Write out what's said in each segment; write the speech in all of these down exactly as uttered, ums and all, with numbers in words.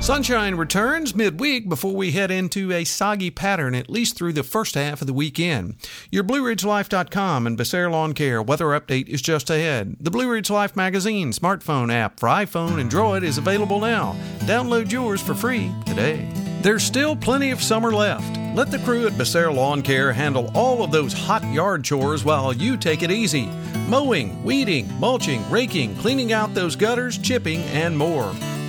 Sunshine returns midweek before we head into a soggy pattern, at least through the first half of the weekend. Your Blue Ridge Life dot com and Becerra Lawn Care weather update is just ahead. The Blue Ridge Life Magazine smartphone app for iPhone and Droid is available now. Download yours for free today. There's still plenty of summer left. Let the crew at Becerra Lawn Care handle all of those hot yard chores while you take it easy. Mowing, weeding, mulching, raking, cleaning out those gutters, chipping, and more.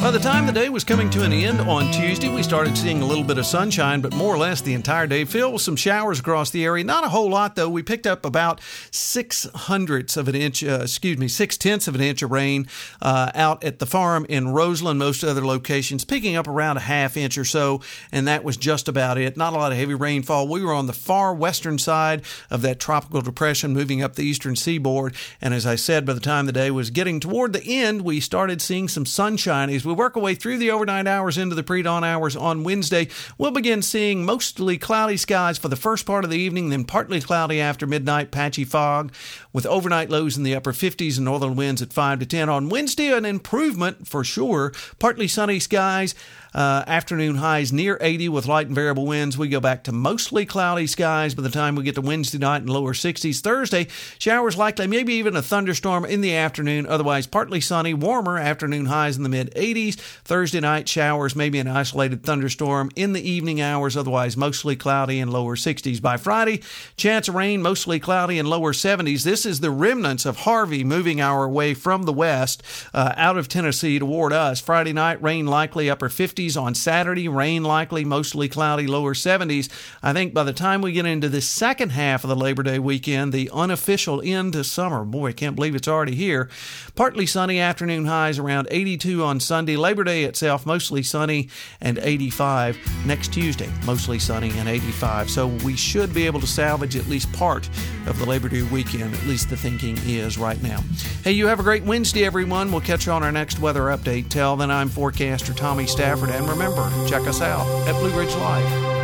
By the time the day was coming to an end on Tuesday, we started seeing a little bit of sunshine, but more or less the entire day filled with some showers across the area. Not a whole lot, though. We picked up about six hundredths of an inch, uh, excuse me, six tenths of an inch of rain uh, out at the farm in Roseland, most other locations, picking up around a half inch or so, and that was just about it. Not a lot of heavy rainfall. We were on the far western side of that tropical depression, moving up the eastern seaboard, and as I said, by the time the day was getting toward the end, we started seeing some sunshine as we work our way through the overnight hours into the pre-dawn hours on Wednesday. We'll begin seeing mostly cloudy skies for the first part of the evening, then partly cloudy after midnight, patchy fog, with overnight lows in the upper fifties and northern winds at five to ten. On Wednesday, an improvement for sure. Partly sunny skies, uh, afternoon highs near eighty with light and variable winds. We go back to mostly cloudy skies by the time we get to Wednesday night and lower sixties. Thursday, showers likely, maybe even a thunderstorm in the afternoon. Otherwise, partly sunny, warmer afternoon highs in the mid-eighties. Thursday night showers, maybe an isolated thunderstorm in the evening hours, otherwise mostly cloudy and lower sixties. By Friday, chance of rain, mostly cloudy and lower seventies. This is the remnants of Harvey moving our way from the west uh, out of Tennessee toward us. Friday night, rain likely, upper fifties. On Saturday, rain likely, mostly cloudy, lower seventies. I think by the time we get into the second half of the Labor Day weekend, the unofficial end to summer, boy, I can't believe it's already here. Partly sunny, afternoon highs around eighty-two on Sunday. Labor Day itself, mostly sunny and eighty-five. Next Tuesday, mostly sunny and eighty-five. So we should be able to salvage at least part of the Labor Day weekend, at least the thinking is right now. Hey, you have a great Wednesday, everyone. We'll catch you on our next weather update. Till then, I'm forecaster Tommy Stafford. And remember, check us out at Blue Ridge Life.